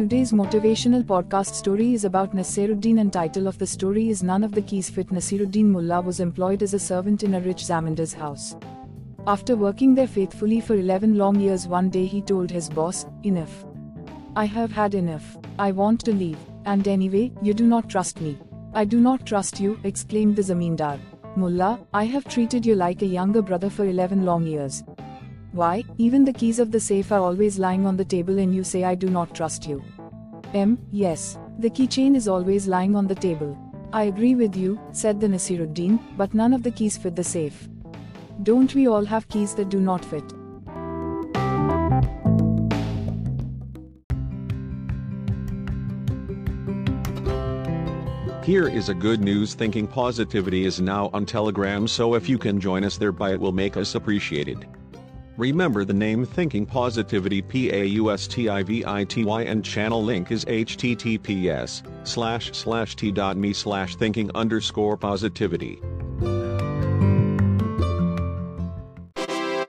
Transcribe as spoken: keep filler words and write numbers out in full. Today's motivational podcast story is about Nasiruddin, and title of the story is None of the Keys Fit. Nasiruddin Mullah was employed as a servant in a rich zamindar's house. After working there faithfully for eleven long years, one day he told his boss, "Enough. I have had enough. I want to leave, and anyway, you do not trust me." "I do not trust you," exclaimed the zamindar. "Mullah, I have treated you like a younger brother for eleven long years. Why, even the keys of the safe are always lying on the table and you say I do not trust you." "Em, yes, the keychain is always lying on the table. I agree with you," said the Nasiruddin, "but none of the keys fit the safe. Don't we all have keys that do not fit?" Here is a good news. Thinking Positivity is now on Telegram, so if you can join us thereby it will make us appreciated. Remember the name Thinking Positivity P A U S T I V I T Y, and channel link is https slash slash t.me slash thinking underscore positivity.